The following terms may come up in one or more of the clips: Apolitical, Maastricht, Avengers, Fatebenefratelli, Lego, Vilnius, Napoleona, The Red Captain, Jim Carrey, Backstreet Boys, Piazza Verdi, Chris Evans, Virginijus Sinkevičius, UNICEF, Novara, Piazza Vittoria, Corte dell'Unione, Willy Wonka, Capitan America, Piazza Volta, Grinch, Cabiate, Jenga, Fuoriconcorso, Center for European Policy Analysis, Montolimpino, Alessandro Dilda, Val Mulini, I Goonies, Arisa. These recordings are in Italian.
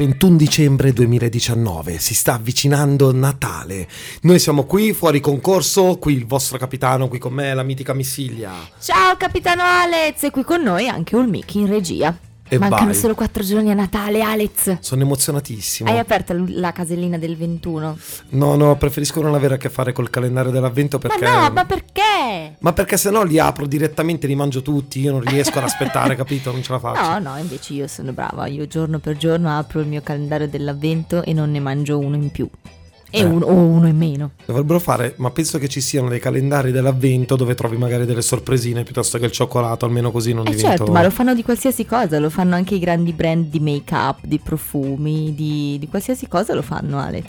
21 dicembre 2019, si sta avvicinando Natale. Noi siamo qui fuori concorso, qui il vostro capitano, qui con me la mitica Missiglia. Ciao capitano Alex, e qui con noi anche un Mickey in regia. E mancano vai. Solo 4 giorni a Natale, Alex. Sono emozionatissimo. Hai aperto la casellina del 21? No, preferisco non avere a che fare col calendario dell'avvento perché... Ma perché? Ma perché sennò li apro direttamente, li mangio tutti, io non riesco ad aspettare, capito? Non ce la faccio. No, invece io sono brava, io giorno per giorno apro il mio calendario dell'avvento e non ne mangio uno in più. Uno in meno. Dovrebbero fare, ma penso che ci siano dei calendari dell'avvento dove trovi magari delle sorpresine piuttosto che il cioccolato, almeno così non divento... Certo, ma lo fanno di qualsiasi cosa, lo fanno anche i grandi brand di make-up, di profumi, di qualsiasi cosa lo fanno, Alex.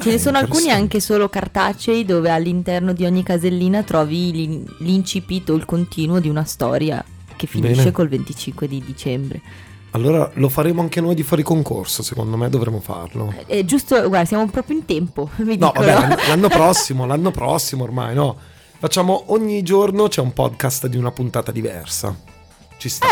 Ce ne sono alcuni anche solo cartacei dove all'interno di ogni casellina trovi l'incipito, il continuo di una storia che finisce col 25 di dicembre. Allora lo faremo anche noi di Fuoriconcorso, secondo me dovremmo farlo. È giusto, guarda, siamo proprio in tempo. Vabbè, l'anno prossimo ormai, no? Facciamo ogni giorno c'è un podcast di una puntata diversa. Ci sta.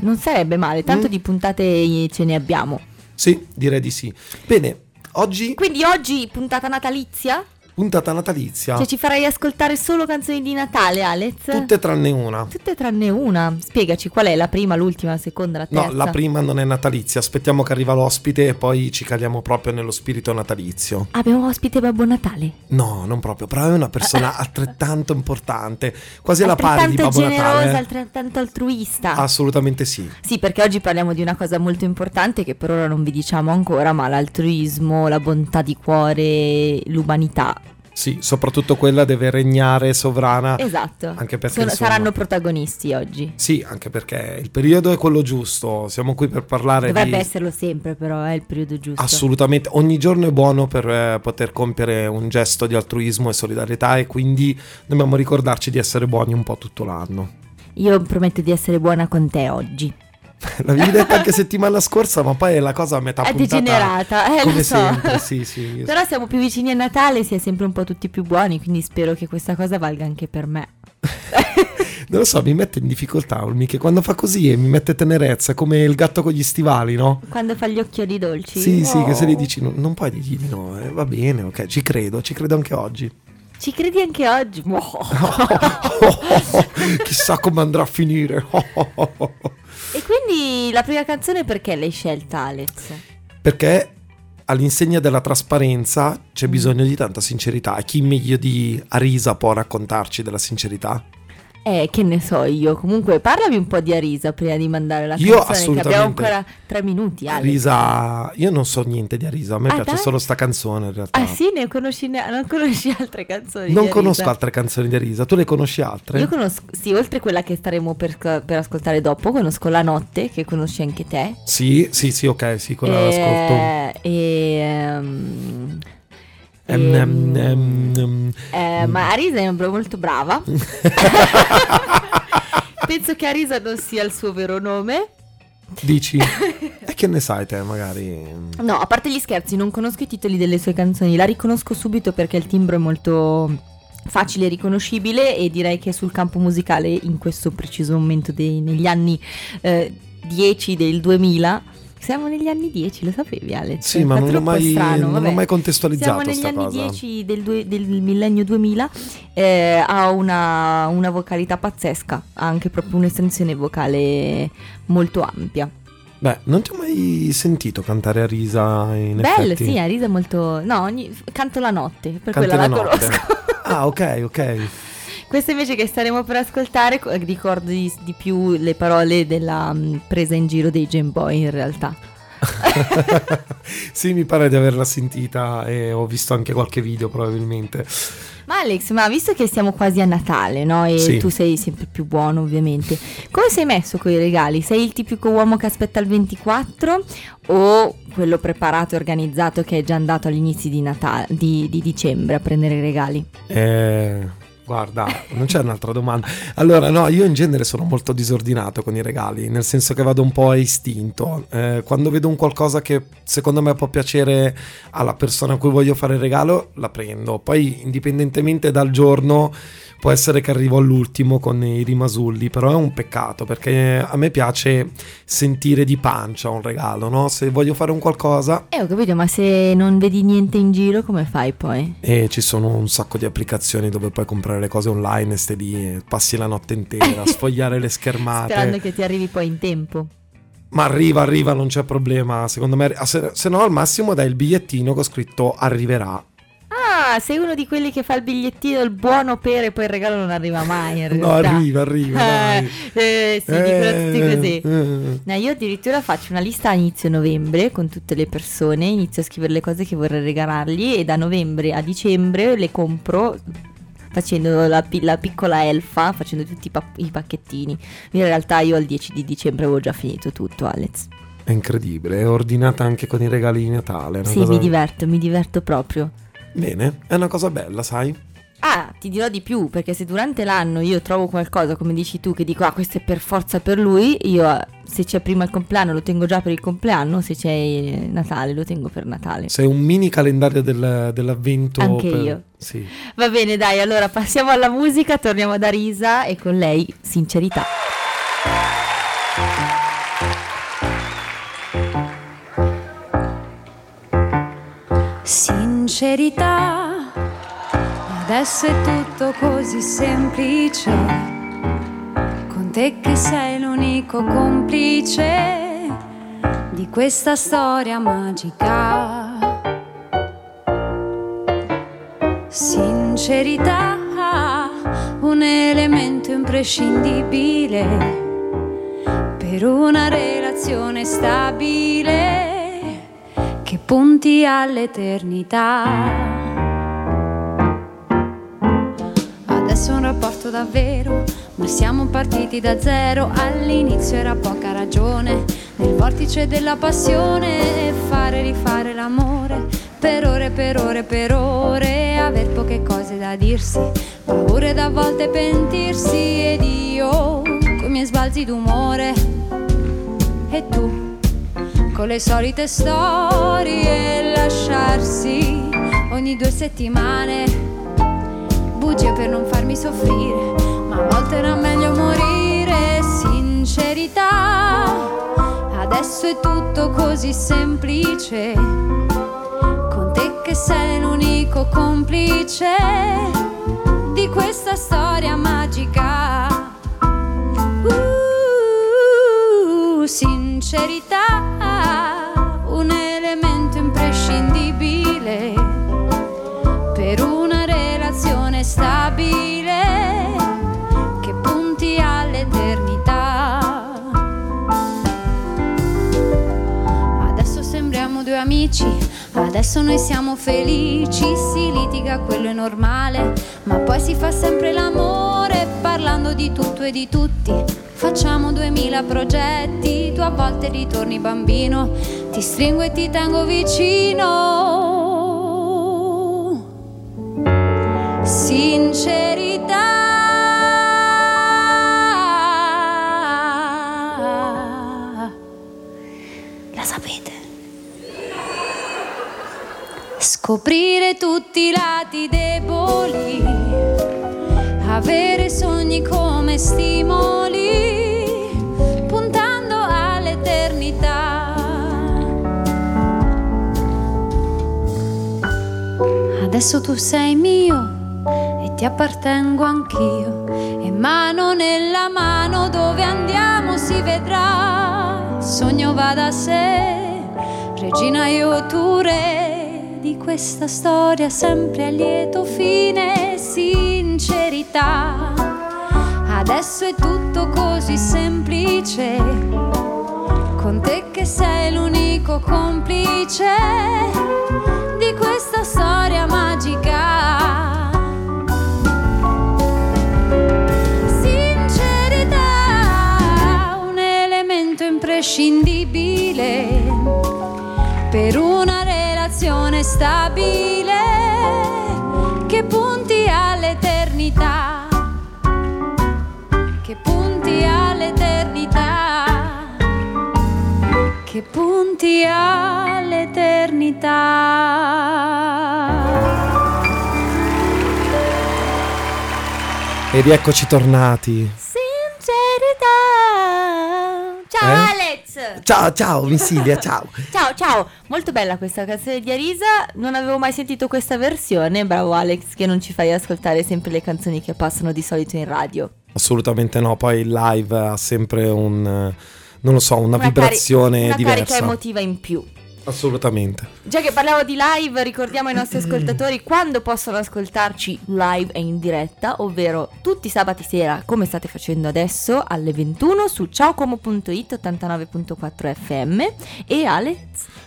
Non sarebbe male, tanto di puntate ce ne abbiamo. Sì, direi di sì. Bene, oggi... Quindi oggi puntata natalizia? Puntata natalizia. Cioè ci farai ascoltare solo canzoni di Natale, Alex? Tutte tranne una. Spiegaci qual è, la prima, l'ultima, la seconda, la terza? No, la prima non è natalizia. Aspettiamo che arriva l'ospite e poi ci caliamo proprio nello spirito natalizio. Abbiamo ospite Babbo Natale? No, non proprio, però è una persona altrettanto importante. Quasi alla pari di Babbo Natale. Altrettanto generosa, altrettanto altruista. Assolutamente sì. Sì, perché oggi parliamo di una cosa molto importante che per ora non vi diciamo ancora, ma l'altruismo, la bontà di cuore, l'umanità. Sì, soprattutto quella deve regnare sovrana. Esatto, anche perché saranno protagonisti oggi. Sì, anche perché il periodo è quello giusto. Siamo qui per parlare Dovrebbe esserlo sempre, però è il periodo giusto. Assolutamente, ogni giorno è buono per poter compiere un gesto di altruismo e solidarietà. E quindi dobbiamo ricordarci di essere buoni un po' tutto l'anno. Io prometto di essere buona con te oggi. L'avevi detto anche settimana scorsa, ma poi è la cosa a metà è puntata. È degenerata, come lo so. Sempre, sì. Però siamo più vicini a Natale, si è sempre un po' tutti più buoni, quindi spero che questa cosa valga anche per me. Non lo so, mi mette in difficoltà Olmi, che quando fa così e mi mette tenerezza, come il gatto con gli stivali, no? Quando fa gli occhiali dolci. Sì, che se li dici, non puoi dirgli di no, va bene, ok, ci credo anche oggi. Ci credi anche oggi? Chissà come andrà a finire. E quindi la prima canzone perché l'hai scelta, Alex? Perché all'insegna della trasparenza c'è bisogno di tanta sincerità. E chi meglio di Arisa può raccontarci della sincerità? Che ne so io. Comunque parlami un po' di Arisa prima di mandare la canzone, che abbiamo ancora 3 minuti, Alex. Arisa, io non so niente di Arisa, a me piace solo sta canzone in realtà. Ah sì, non conosci altre canzoni di Arisa? Non conosco altre canzoni di Arisa, tu le conosci altre? Io conosco, sì, oltre quella che staremo per ascoltare dopo, conosco La Notte, che conosci anche te. Sì, ok, sì, quella l'ascolto. Ma Arisa è molto brava. Penso che Arisa non sia il suo vero nome. Dici? E che ne sai te magari? No, a parte gli scherzi, non conosco i titoli delle sue canzoni. La riconosco subito perché il timbro è molto facile e riconoscibile. E direi che sul campo musicale in questo preciso momento negli anni 10 del 2000. Siamo negli anni 10, lo sapevi Alex? Sì, ma non l'ho mai contestualizzato questa cosa. Siamo negli anni 10 del millennio 2000, ha una vocalità pazzesca, ha anche proprio un'estensione vocale molto ampia. Beh, non ti ho mai sentito cantare Arisa in effetti? Sì, Arisa è molto... No, canto La Notte, per quella la conosco. Ah, ok. Questa invece che staremo per ascoltare ricordo di più le parole della presa in giro dei Game Boy in realtà. Sì, mi pare di averla sentita e ho visto anche qualche video probabilmente. Ma Alex, visto che siamo quasi a Natale, no? E sì. Tu sei sempre più buono ovviamente. Come sei messo con i regali? Sei il tipico uomo che aspetta il 24 o quello preparato e organizzato che è già andato all'inizio di dicembre a prendere i regali? Guarda, non c'è un'altra domanda. Allora, no, io in genere sono molto disordinato con i regali, nel senso che vado un po' a istinto. Quando vedo un qualcosa che secondo me può piacere alla persona a cui voglio fare il regalo, la prendo. Poi, indipendentemente dal giorno, può essere che arrivo all'ultimo con i rimasulli, però è un peccato, perché a me piace sentire di pancia un regalo, no? Se voglio fare un qualcosa... ho capito, ma se non vedi niente in giro, come fai poi? Ci sono un sacco di applicazioni dove puoi comprare le cose online e stai lì, passi la notte intera a sfogliare le schermate. Sperando che ti arrivi poi in tempo. Ma arriva, non c'è problema, secondo me. Se no, al massimo dai il bigliettino che ho scritto arriverà. Ah, sei uno di quelli che fa il bigliettino, il buono per, e poi il regalo non arriva mai in realtà. No, arriva dai. Dicono tutti così. No, io addirittura faccio una lista a inizio novembre con tutte le persone, inizio a scrivere le cose che vorrei regalargli e da novembre a dicembre le compro facendo la piccola elfa, facendo tutti i pacchettini. In realtà io al 10 di dicembre avevo già finito tutto, Alex. È incredibile, è ordinata anche con i regali di Natale. Sì, cosa... mi diverto proprio. Bene, è una cosa bella, sai? Ah, ti dirò di più, perché se durante l'anno io trovo qualcosa, come dici tu, che dico, ah, questo è per forza per lui, io se c'è prima il compleanno lo tengo già per il compleanno, se c'è Natale lo tengo per Natale. Sei un mini calendario dell'avvento. Anche per... io. Sì. Va bene, dai, allora passiamo alla musica, torniamo ad Arisa e con lei Sincerità. Sincerità, adesso è tutto così semplice, con te che sei l'unico complice di questa storia magica. Sincerità, un elemento imprescindibile per una relazione stabile che punti all'eternità. Adesso è un rapporto davvero, ma siamo partiti da zero. All'inizio era poca ragione, nel vortice della passione, fare e rifare l'amore per ore, per ore, per ore, aver poche cose da dirsi, paure da volte pentirsi. Ed io coi miei sbalzi d'umore e tu con le solite storie, lasciarsi ogni 2 settimane, bugie per non farmi soffrire, ma a volte era meglio morire. Sincerità, adesso è tutto così semplice, con te che sei l'unico complice di questa storia magica. Sincerità, un elemento imprescindibile per una relazione stabile che punti all'eternità. Adesso sembriamo 2 amici, adesso noi siamo felici, si litiga, quello è normale, ma poi si fa sempre l'amore parlando di tutto e di tutti. Facciamo 2000 progetti, tu a volte ritorni bambino, ti stringo e ti tengo vicino. Sincerità. La sapete? Scoprire tutti i lati deboli, avere sogni come stimoli, adesso tu sei mio e ti appartengo anch'io, e mano nella mano dove andiamo si vedrà. Il sogno va da sé, regina io tu re, di questa storia sempre a lieto fine. Sincerità, adesso è tutto così semplice, con te che sei l'unico complice di questa storia magica. Sincerità, un elemento imprescindibile per una relazione stabile che punti all'eternità. che punti all'eternità. Ed eccoci tornati. Sincerità. Ciao Alex. Ciao Missilia, ciao. Ciao. Molto bella questa canzone di Arisa. Non avevo mai sentito questa versione. Bravo Alex che non ci fai ascoltare sempre le canzoni che passano di solito in radio. Assolutamente no, poi il live ha sempre un, non lo so, una vibrazione diversa. Una carica emotiva in più. Assolutamente. Già che parlavo di live, ricordiamo ai nostri ascoltatori quando possono ascoltarci live e in diretta, ovvero tutti sabati sera, come state facendo adesso, alle 21 su ciaocomo.it 89.4 FM e Alex?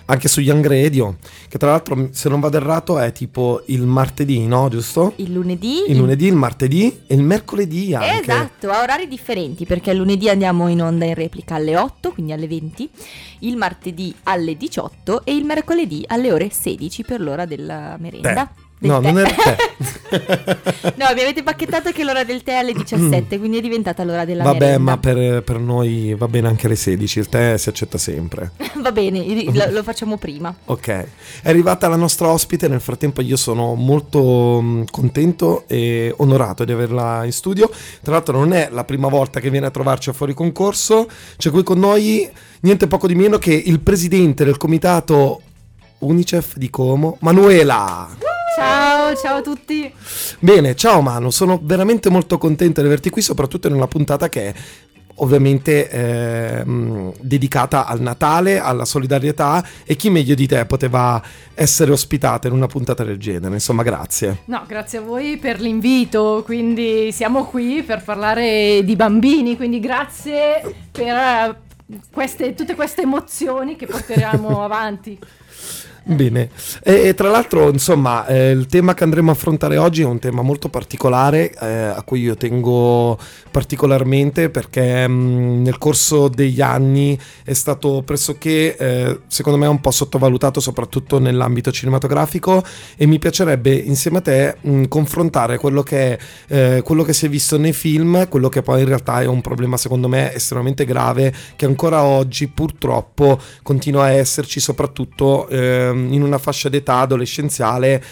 Anche su Young Radio, che tra l'altro se non vado errato è tipo il martedì, no? Giusto? Il lunedì, il martedì e il mercoledì anche. Esatto, a orari differenti, perché il lunedì andiamo in onda in replica alle 8, quindi alle 20, il martedì alle 18 e il mercoledì alle ore 16 per l'ora della merenda. No, tè. Non è il tè. No, mi avete pacchettato che l'ora del tè è alle 17, quindi è diventata l'ora della merenda. Vabbè, ma per noi va bene anche alle 16, il tè si accetta sempre. Va bene, lo facciamo prima. Ok, è arrivata la nostra ospite, nel frattempo io sono molto contento e onorato di averla in studio. Tra l'altro non è la prima volta che viene a trovarci a Fuoriconcorso, c'è qui con noi niente poco di meno che il presidente del comitato UNICEF di Como, Manuela. Ciao a tutti. Bene, ciao Manu, sono veramente molto contento di averti qui, soprattutto in una puntata che è ovviamente dedicata al Natale, alla solidarietà, e chi meglio di te poteva essere ospitata in una puntata del genere, insomma grazie. No, grazie a voi per l'invito, quindi siamo qui per parlare di bambini, quindi grazie per tutte queste emozioni che porteremo avanti. Bene, e tra l'altro insomma il tema che andremo a affrontare oggi è un tema molto particolare a cui io tengo particolarmente perché nel corso degli anni è stato pressoché secondo me un po' sottovalutato soprattutto nell'ambito cinematografico, e mi piacerebbe insieme a te confrontare quello che si è visto nei film, quello che poi in realtà è un problema secondo me estremamente grave che ancora oggi purtroppo continua a esserci soprattutto in una fascia d'età adolescenziale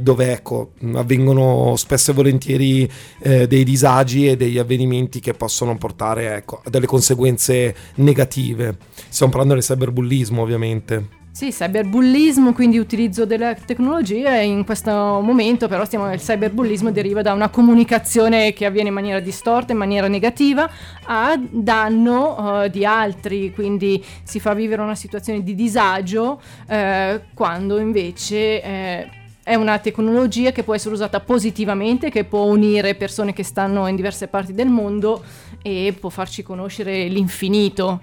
dove ecco avvengono spesso e volentieri dei disagi e degli avvenimenti che possono portare ecco a delle conseguenze negative. Stiamo parlando del cyberbullismo ovviamente. Sì, cyberbullismo, quindi utilizzo della tecnologia, e in questo momento però il cyberbullismo deriva da una comunicazione che avviene in maniera distorta, in maniera negativa, a danno di altri, quindi si fa vivere una situazione di disagio quando invece è una tecnologia che può essere usata positivamente, che può unire persone che stanno in diverse parti del mondo e può farci conoscere l'infinito.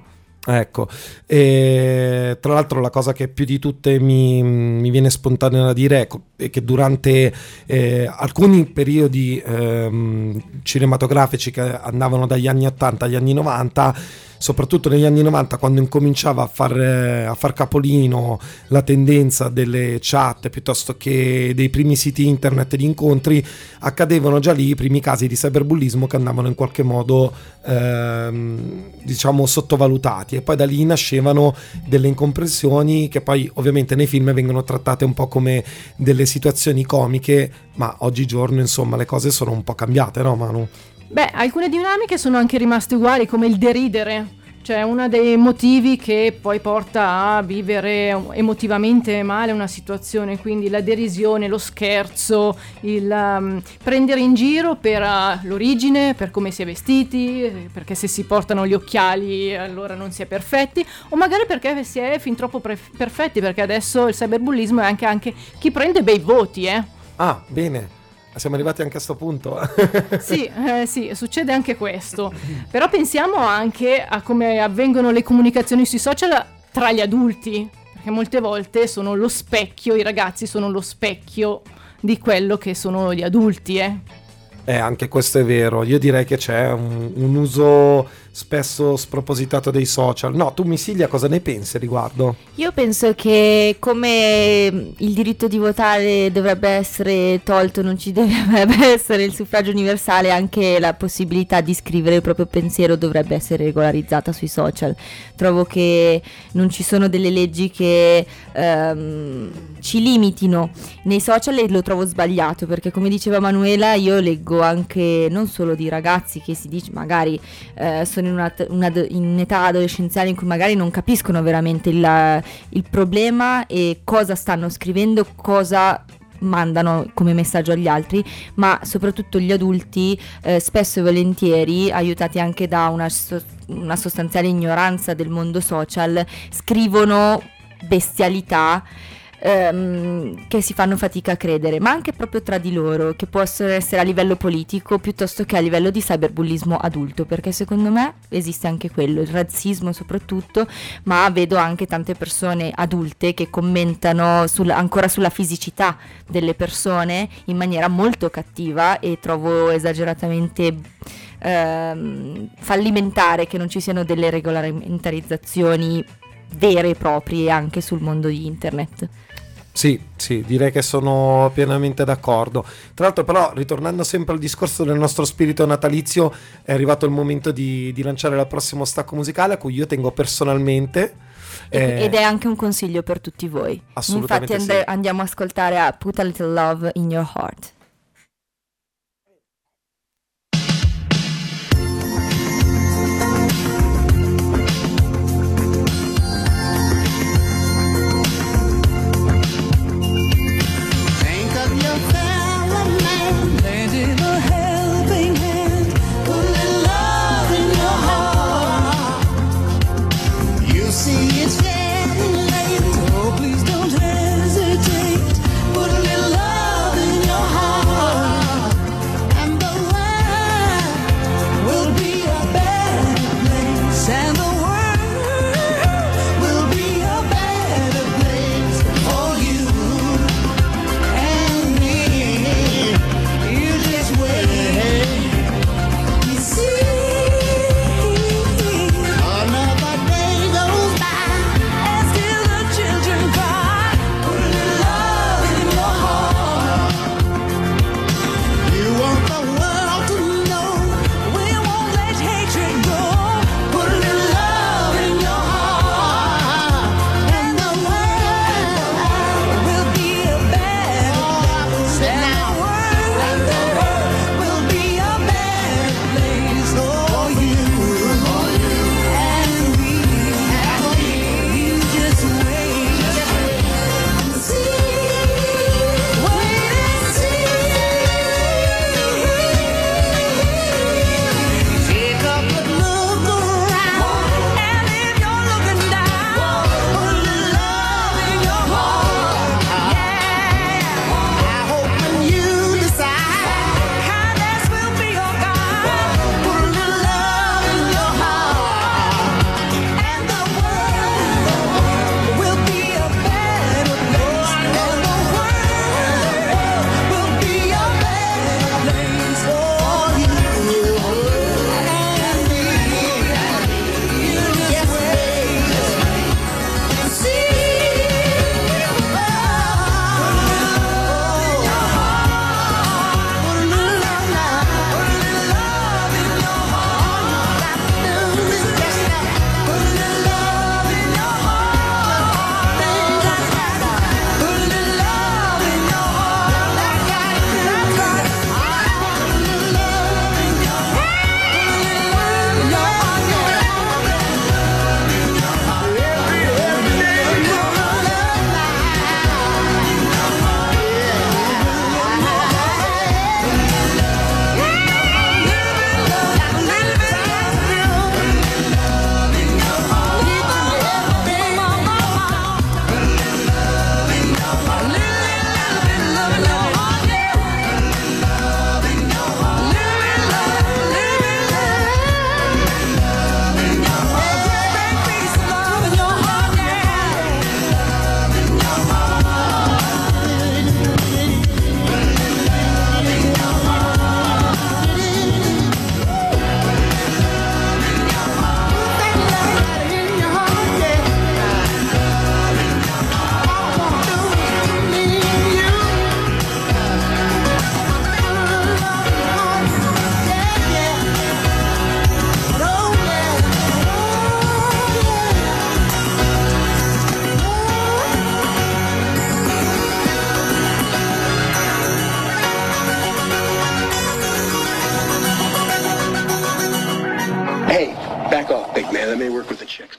Ecco, e tra l'altro la cosa che più di tutte mi viene spontanea da dire è che durante alcuni periodi cinematografici che andavano dagli anni 80 agli anni 90, soprattutto negli anni 90 quando incominciava a far capolino la tendenza delle chat piuttosto che dei primi siti internet di incontri, accadevano già lì i primi casi di cyberbullismo che andavano in qualche modo diciamo sottovalutati, e poi da lì nascevano delle incomprensioni che poi ovviamente nei film vengono trattate un po' come delle situazioni comiche, ma oggigiorno insomma le cose sono un po' cambiate, no Manu? Beh, alcune dinamiche sono anche rimaste uguali, come il deridere, cioè uno dei motivi che poi porta a vivere emotivamente male una situazione, quindi la derisione, lo scherzo, il prendere in giro per l'origine, per come si è vestiti, perché se si portano gli occhiali allora non si è perfetti, o magari perché si è fin troppo perfetti, perché adesso il cyberbullismo è anche chi prende bei voti, Ah, bene. Siamo arrivati anche a sto punto. Sì, succede anche questo. Però pensiamo anche a come avvengono le comunicazioni sui social tra gli adulti, perché molte volte sono lo specchio, i ragazzi sono lo specchio di quello che sono gli adulti. Anche questo è vero. Io direi che c'è un uso spesso spropositato dei social. No, tu Missilia cosa ne pensi riguardo? Io penso che come il diritto di votare dovrebbe essere tolto, non ci dovrebbe essere il suffragio universale, anche la possibilità di scrivere il proprio pensiero dovrebbe essere regolarizzata sui social. Trovo che non ci sono delle leggi che ci limitino nei social e lo trovo sbagliato, perché come diceva Manuela io leggo anche non solo di ragazzi che si dice magari sono in età adolescenziale in cui magari non capiscono veramente il problema e cosa stanno scrivendo, cosa mandano come messaggio agli altri, ma soprattutto gli adulti spesso e volentieri, aiutati anche da una sostanziale ignoranza del mondo social, scrivono bestialità che si fanno fatica a credere, ma anche proprio tra di loro, che possono essere a livello politico piuttosto che a livello di cyberbullismo adulto, perché secondo me esiste anche quello, il razzismo soprattutto, ma vedo anche tante persone adulte che commentano ancora sulla fisicità delle persone in maniera molto cattiva e trovo esageratamente fallimentare che non ci siano delle regolamentarizzazioni vere e proprie anche sul mondo di internet. Sì, sì, direi che sono pienamente d'accordo. Tra l'altro però, ritornando sempre al discorso del nostro spirito natalizio, è arrivato il momento di lanciare il prossimo stacco musicale a cui io tengo personalmente. Ed è anche un consiglio per tutti voi. Assolutamente. Infatti sì. Andiamo a ascoltare a Put a Little Love in Your Heart. Still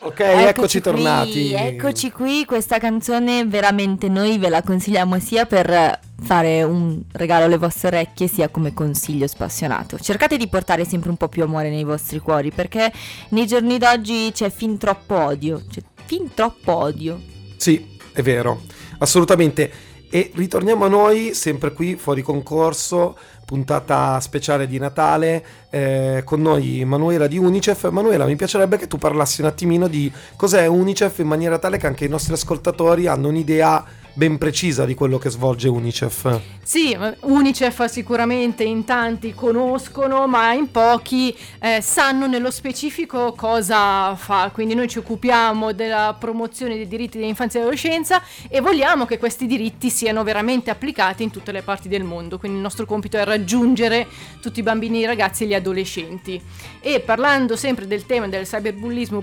Ok, eccoci tornati. Eccoci qui, questa canzone veramente noi ve la consigliamo sia per fare un regalo alle vostre orecchie, sia come consiglio spassionato. Cercate di portare sempre un po' più amore nei vostri cuori, perché nei giorni d'oggi c'è fin troppo odio. C'è fin troppo odio. Sì, è vero, assolutamente. E ritorniamo a noi, sempre qui fuori concorso, puntata speciale di Natale, con noi Manuela di UNICEF. Manuela, mi piacerebbe che tu parlassi un attimino di cos'è UNICEF in maniera tale che anche i nostri ascoltatori hanno un'idea ben precisa di quello che svolge UNICEF. Sì, UNICEF sicuramente in tanti conoscono, ma in pochi sanno nello specifico cosa fa. Quindi noi ci occupiamo della promozione dei diritti dell'infanzia e dell'adolescenza e vogliamo che questi diritti siano veramente applicati in tutte le parti del mondo. Quindi il nostro compito è raggiungere tutti i bambini, i ragazzi e gli adolescenti. E parlando sempre del tema del cyberbullismo,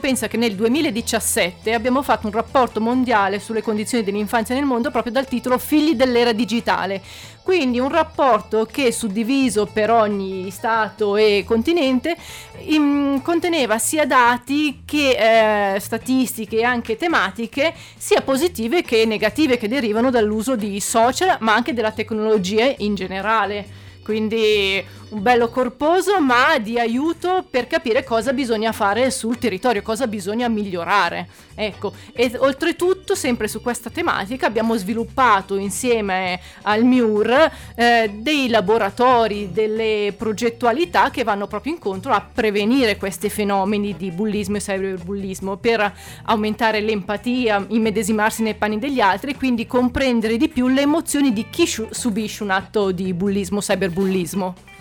pensa che nel 2017 abbiamo fatto un rapporto mondiale sulle condizioni dell'infanzia nel mondo, proprio dal titolo Figli dell'era digitale. Quindi un rapporto che, suddiviso per ogni stato e continente, conteneva sia dati che statistiche e anche tematiche sia positive che negative che derivano dall'uso di social, ma anche della tecnologia in generale. Quindi un bello corposo, ma di aiuto per capire cosa bisogna fare sul territorio, cosa bisogna migliorare. Ecco, e oltretutto, sempre su questa tematica, abbiamo sviluppato insieme al MIUR dei laboratori, delle progettualità che vanno proprio incontro a prevenire questi fenomeni di bullismo e cyberbullismo, per aumentare l'empatia, immedesimarsi nei panni degli altri e quindi comprendere di più le emozioni di chi subisce un atto di bullismo, cyberbullismo.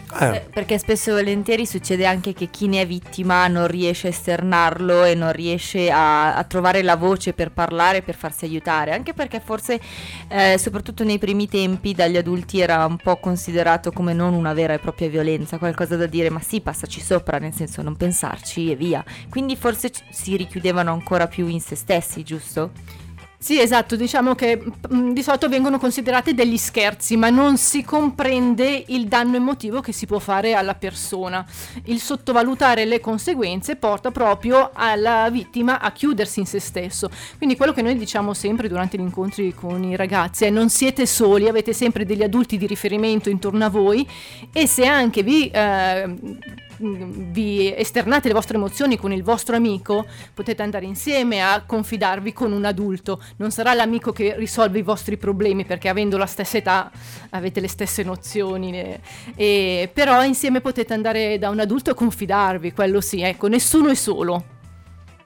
Perché spesso e volentieri succede anche che chi ne è vittima non riesce a esternarlo e non riesce a trovare la voce per parlare, per farsi aiutare, anche perché forse soprattutto nei primi tempi dagli adulti era un po' considerato come non una vera e propria violenza, qualcosa da dire ma sì, passaci sopra, nel senso non pensarci e via, quindi forse si richiudevano ancora più in se stessi, giusto? Sì, esatto, diciamo che di solito vengono considerati degli scherzi, ma non si comprende il danno emotivo che si può fare alla persona. Il sottovalutare le conseguenze porta proprio alla vittima a chiudersi in se stesso. Quindi quello che noi diciamo sempre durante gli incontri con i ragazzi è: non siete soli, avete sempre degli adulti di riferimento intorno a voi, e se anche vi esternate le vostre emozioni con il vostro amico, potete andare insieme a confidarvi con un adulto. Non sarà l'amico che risolve i vostri problemi, perché avendo la stessa età avete le stesse nozioni, però insieme potete andare da un adulto e confidarvi, quello sì, ecco, nessuno è solo.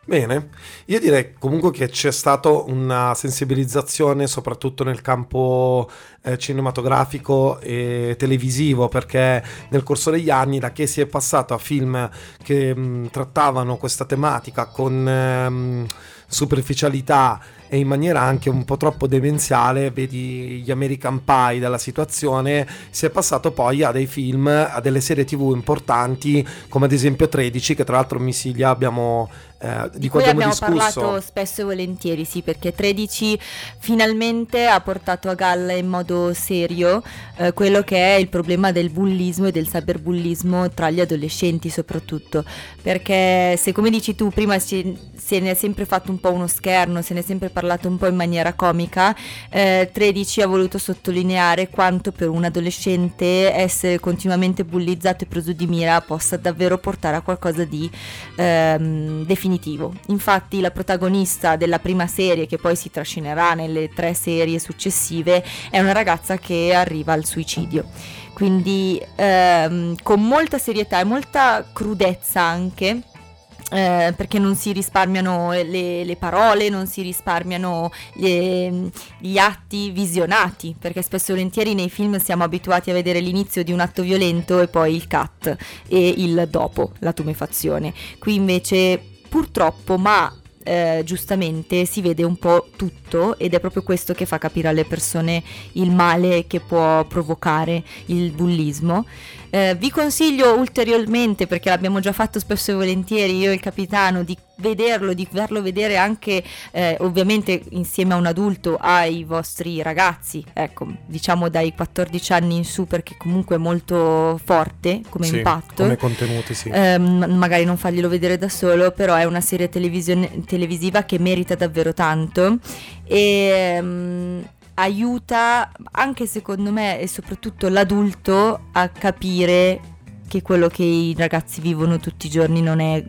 Bene, io direi comunque che c'è stata una sensibilizzazione soprattutto nel campo cinematografico e televisivo, perché nel corso degli anni, da che si è passato a film che trattavano questa tematica con superficialità e in maniera anche un po' troppo demenziale, vedi gli American Pie della situazione, si è passato poi a dei film, a delle serie tv importanti come ad esempio 13, che tra l'altro Missilia abbiamo di cui abbiamo discusso. Parlato spesso e volentieri, sì, perché 13 finalmente ha portato a galla in modo serio quello che è il problema del bullismo e del cyberbullismo tra gli adolescenti soprattutto, perché se, come dici tu prima, se ne è sempre fatto un po' uno scherno, se ne è sempre parlato un po' in maniera comica, 13 ha voluto sottolineare quanto per un adolescente essere continuamente bullizzato e preso di mira possa davvero portare a qualcosa di definitivo. Infatti la protagonista della prima serie, che poi si trascinerà nelle 3 serie successive, è una ragazza che arriva al suicidio. Quindi con molta serietà e molta crudezza anche, perché non si risparmiano le parole, non si risparmiano gli atti visionati, perché spesso e volentieri nei film siamo abituati a vedere l'inizio di un atto violento e poi il cut e il dopo, la tumefazione. Qui invece purtroppo, ma giustamente, si vede un po' tutto, ed è proprio questo che fa capire alle persone il male che può provocare il bullismo. Vi consiglio ulteriormente, perché l'abbiamo già fatto spesso e volentieri io e il capitano, di vederlo, di farlo vedere anche ovviamente insieme a un adulto ai vostri ragazzi, ecco, diciamo dai 14 anni in su, perché comunque è molto forte come sì, impatto, come contenuti sì. Magari non farglielo vedere da solo, però è una serie televisiva che merita davvero tanto e aiuta anche secondo me e soprattutto l'adulto a capire che quello che i ragazzi vivono tutti i giorni non è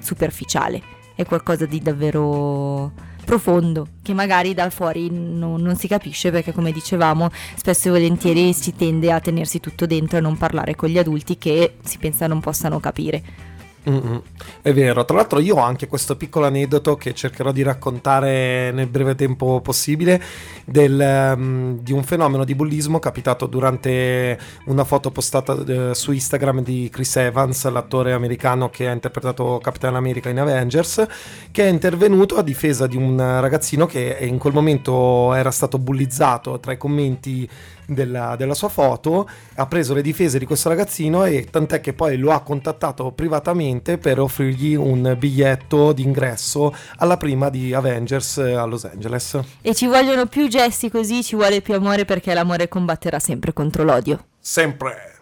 superficiale, è qualcosa di davvero profondo che magari da fuori non si capisce, perché come dicevamo spesso e volentieri si tende a tenersi tutto dentro e non parlare con gli adulti che si pensa non possano capire. Mm-mm. È vero, tra l'altro io ho anche questo piccolo aneddoto che cercherò di raccontare nel breve tempo possibile di un fenomeno di bullismo capitato durante una foto postata su Instagram di Chris Evans, l'attore americano che ha interpretato Capitan America in Avengers, che è intervenuto a difesa di un ragazzino che in quel momento era stato bullizzato. Tra i commenti della sua foto ha preso le difese di questo ragazzino, e tant'è che poi lo ha contattato privatamente per offrirgli un biglietto d'ingresso alla prima di Avengers a Los Angeles. E ci vogliono più gesti così, ci vuole più amore, perché l'amore combatterà sempre contro l'odio. Sempre!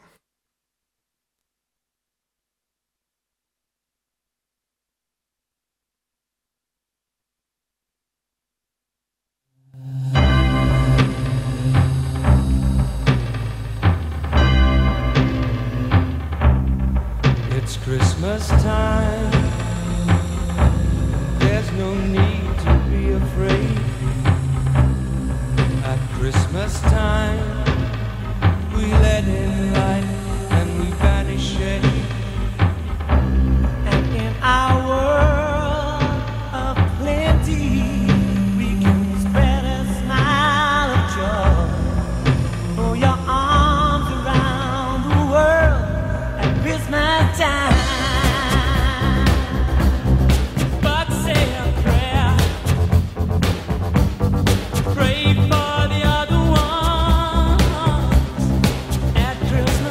It's Christmas time, there's no need to be afraid. At Christmas time, we let in light and we banish shade. And in our world of plenty, we can spread a smile of joy. Throw your arms around the world at Christmas time. Pray for the other ones at Christmas.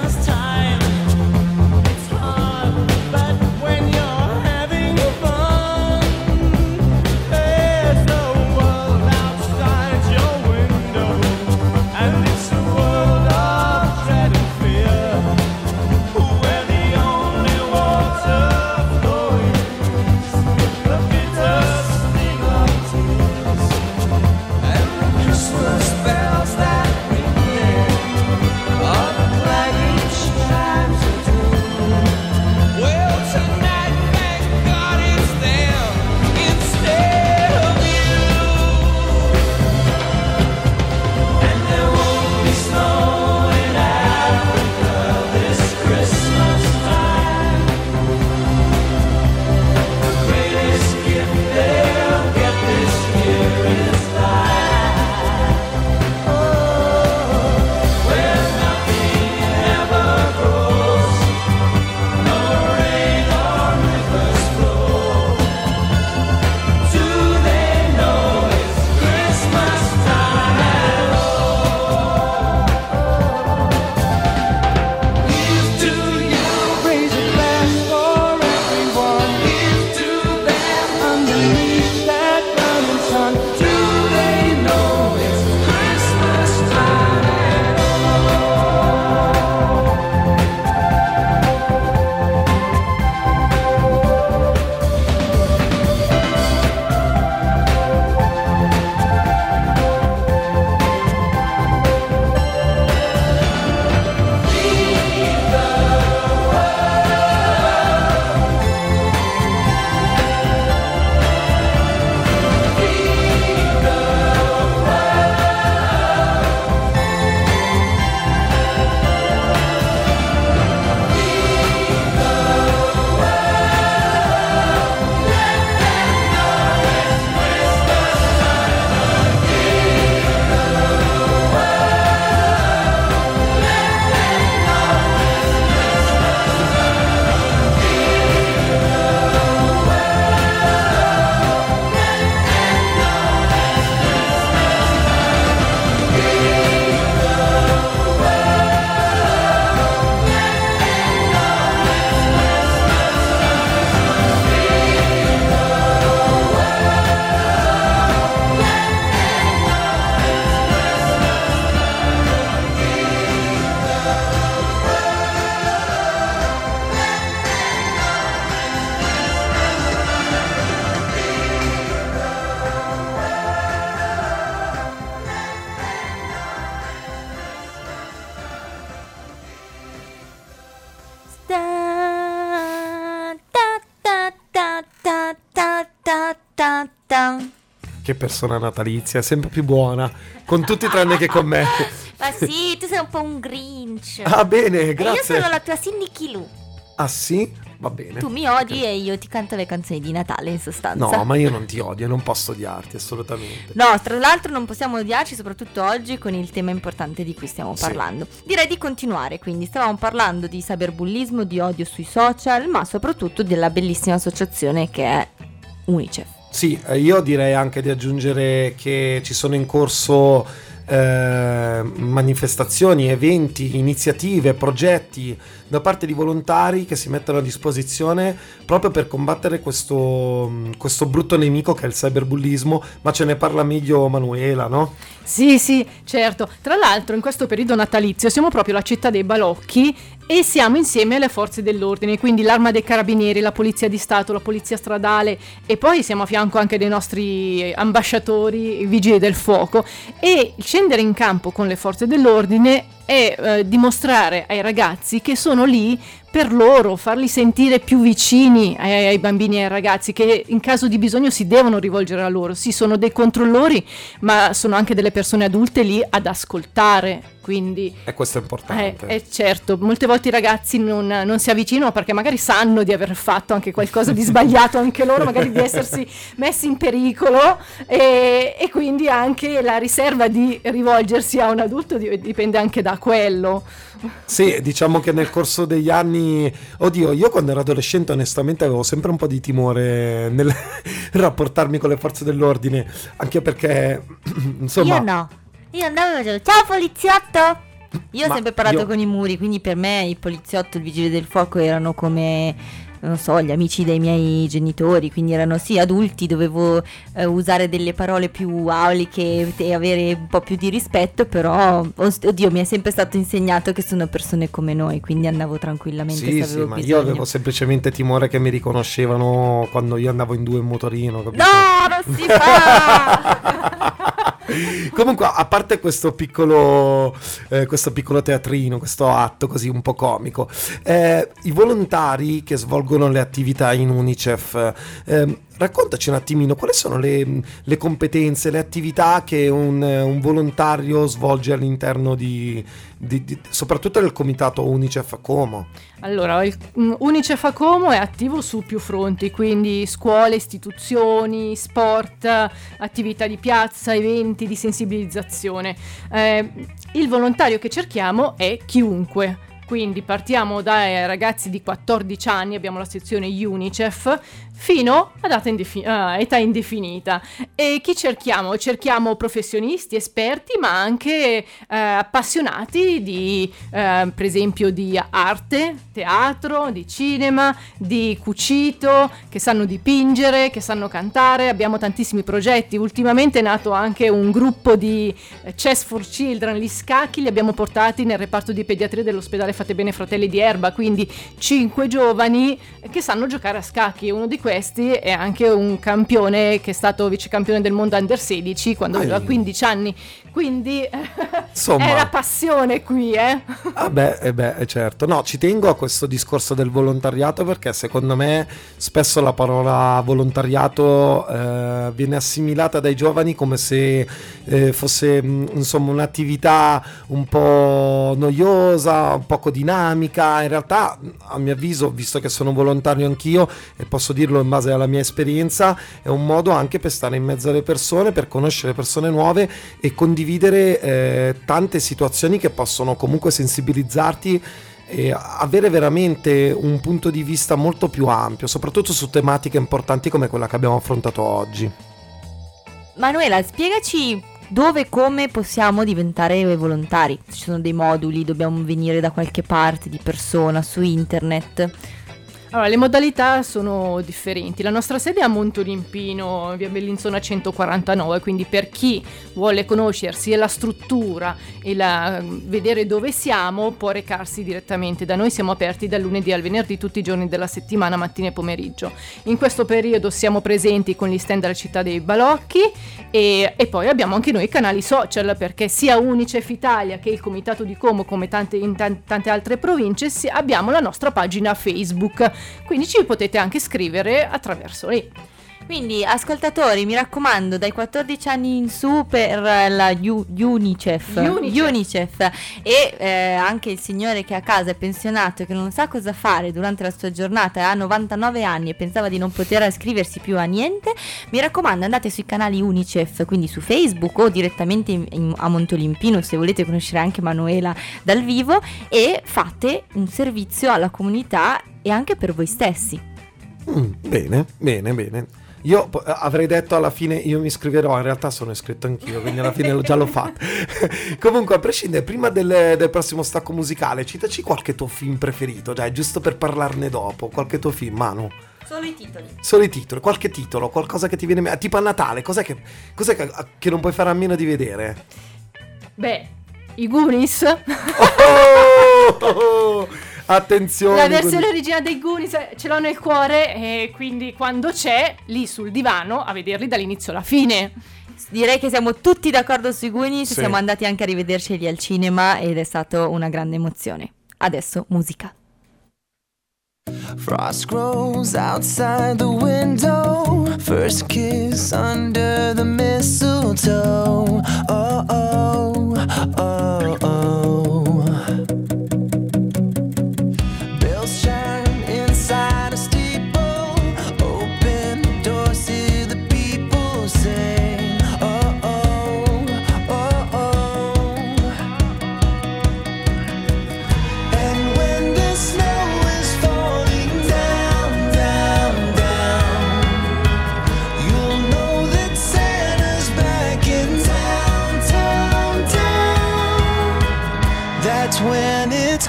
ta ta. Che persona natalizia, sempre più buona con tutti tranne che con me. Ma sì, tu sei un po' un Grinch. Ah, bene, grazie. E io sono la tua Cindy Kilou. Ah sì? Va bene. Tu mi odi, okay, e io ti canto le canzoni di Natale, in sostanza. No, ma io non ti odio, non posso odiarti, assolutamente. No, tra l'altro non possiamo odiarci, soprattutto oggi con il tema importante di cui stiamo parlando. Sì. Direi di continuare, quindi stavamo parlando di cyberbullismo, di odio sui social, ma soprattutto della bellissima associazione che è UNICEF. Sì, io direi anche di aggiungere che ci sono in corso manifestazioni, eventi, iniziative, progetti da parte di volontari che si mettono a disposizione proprio per combattere questo brutto nemico che è il cyberbullismo, ma ce ne parla meglio Manuela, no? Sì, sì, certo. Tra l'altro in questo periodo natalizio siamo proprio la città dei balocchi e siamo insieme alle forze dell'ordine, quindi l'Arma dei Carabinieri, la Polizia di Stato, la Polizia Stradale e poi siamo a fianco anche dei nostri ambasciatori, i Vigili del Fuoco, e scendere in campo con le forze dell'ordine è dimostrare ai ragazzi che sono lì per loro, farli sentire più vicini ai bambini e ai ragazzi, che in caso di bisogno si devono rivolgere a loro. Sì, sono dei controllori, ma sono anche delle persone adulte lì ad ascoltare, quindi... E questo è importante. Certo, molte volte i ragazzi non si avvicinano perché magari sanno di aver fatto anche qualcosa di sbagliato, anche loro, magari di essersi messi in pericolo, e quindi anche la riserva di rivolgersi a un adulto dipende anche da quello. Sì, diciamo che nel corso degli anni, oddio, io quando ero adolescente onestamente avevo sempre un po' di timore nel rapportarmi con le forze dell'ordine, anche perché insomma... io andavo e dicevo, ciao poliziotto! Io ho sempre parlato con i muri, quindi per me il poliziotto, il vigile del fuoco erano come... non so, gli amici dei miei genitori, quindi erano sì adulti, dovevo usare delle parole più auliche e avere un po' più di rispetto, però oddio, mi è sempre stato insegnato che sono persone come noi, quindi andavo tranquillamente. Sì, sì, ma io avevo semplicemente timore che mi riconoscevano quando io andavo in due in motorino, capito? No, non si fa! Comunque, a parte questo piccolo teatrino, questo atto così un po' comico, i volontari che svolgono le attività in UNICEF, raccontaci un attimino quali sono le competenze, le attività che un volontario svolge all'interno di soprattutto del comitato UNICEF a Como. Allora, UNICEF a Como è attivo su più fronti, quindi scuole, istituzioni, sport, attività di piazza, eventi di sensibilizzazione. Il volontario che cerchiamo è chiunque. Quindi partiamo dai ragazzi di 14 anni, abbiamo la sezione UNICEF, fino a età indefinita. E chi cerchiamo? Cerchiamo professionisti, esperti, ma anche appassionati di, per esempio, di arte, teatro, di cinema, di cucito, che sanno dipingere, che sanno cantare. Abbiamo tantissimi progetti. Ultimamente è nato anche un gruppo di Chess for Children, gli scacchi li abbiamo portati nel reparto di pediatria dell'ospedale Fatebenefratelli di Erba, quindi 5 giovani che sanno giocare a scacchi. Uno di questi è anche un campione che è stato vicecampione del mondo under 16 quando aveva 15 anni, quindi insomma, è la passione qui, eh? Certo. No, ci tengo a questo discorso del volontariato perché secondo me spesso la parola volontariato viene assimilata dai giovani come se fosse insomma un'attività un po' noiosa, un poco dinamica. In realtà, a mio avviso, visto che sono volontario anch'io e posso dirlo in base alla mia esperienza, è un modo anche per stare in mezzo alle persone, per conoscere persone nuove e condividere tante situazioni che possono comunque sensibilizzarti e avere veramente un punto di vista molto più ampio, soprattutto su tematiche importanti come quella che abbiamo affrontato oggi. Manuela, spiegaci dove e come possiamo diventare volontari. Ci sono dei moduli, dobbiamo venire da qualche parte di persona, su internet. Allora, le modalità sono differenti. La nostra sede è a Montolimpino, via Bellinzona 149, quindi per chi vuole conoscersi e la struttura e vedere dove siamo può recarsi direttamente da noi. Siamo aperti dal lunedì al venerdì tutti i giorni della settimana, mattina e pomeriggio. In questo periodo siamo presenti con gli stand della città dei balocchi e poi abbiamo anche noi i canali social, perché sia UNICEF Italia che il Comitato di Como, come in tante altre province, abbiamo la nostra pagina Facebook. Quindi ci potete anche scrivere attraverso lì. Quindi ascoltatori, mi raccomando, dai 14 anni in su per la UNICEF e anche il signore che è a casa è pensionato e che non sa cosa fare durante la sua giornata e ha 99 anni e pensava di non poter iscriversi più a niente, mi raccomando, andate sui canali UNICEF, quindi su Facebook o direttamente a Montolimpino se volete conoscere anche Manuela dal vivo, e fate un servizio alla comunità e anche per voi stessi. Bene. Io avrei detto alla fine io mi iscriverò, in realtà sono iscritto anch'io, quindi alla fine già l'ho fatto. Comunque, a prescindere, prima del prossimo stacco musicale, citaci qualche tuo film preferito, dai, giusto per parlarne dopo, qualche tuo film, Manu. Solo i titoli, qualche titolo, qualcosa che ti viene in mente, tipo a Natale, cos'è che non puoi fare a meno di vedere? Beh, I Goonies. Oh! Attenzione, la versione originale dei Goonies ce l'ho nel cuore e quindi quando c'è lì sul divano a vederli dall'inizio alla fine. Direi che siamo tutti d'accordo sui Goonies, sì. Siamo andati anche a rivederci lì al cinema ed è stata una grande emozione. Adesso musica. Frost grows outside the window, first kiss under the mistletoe. Oh oh, oh oh.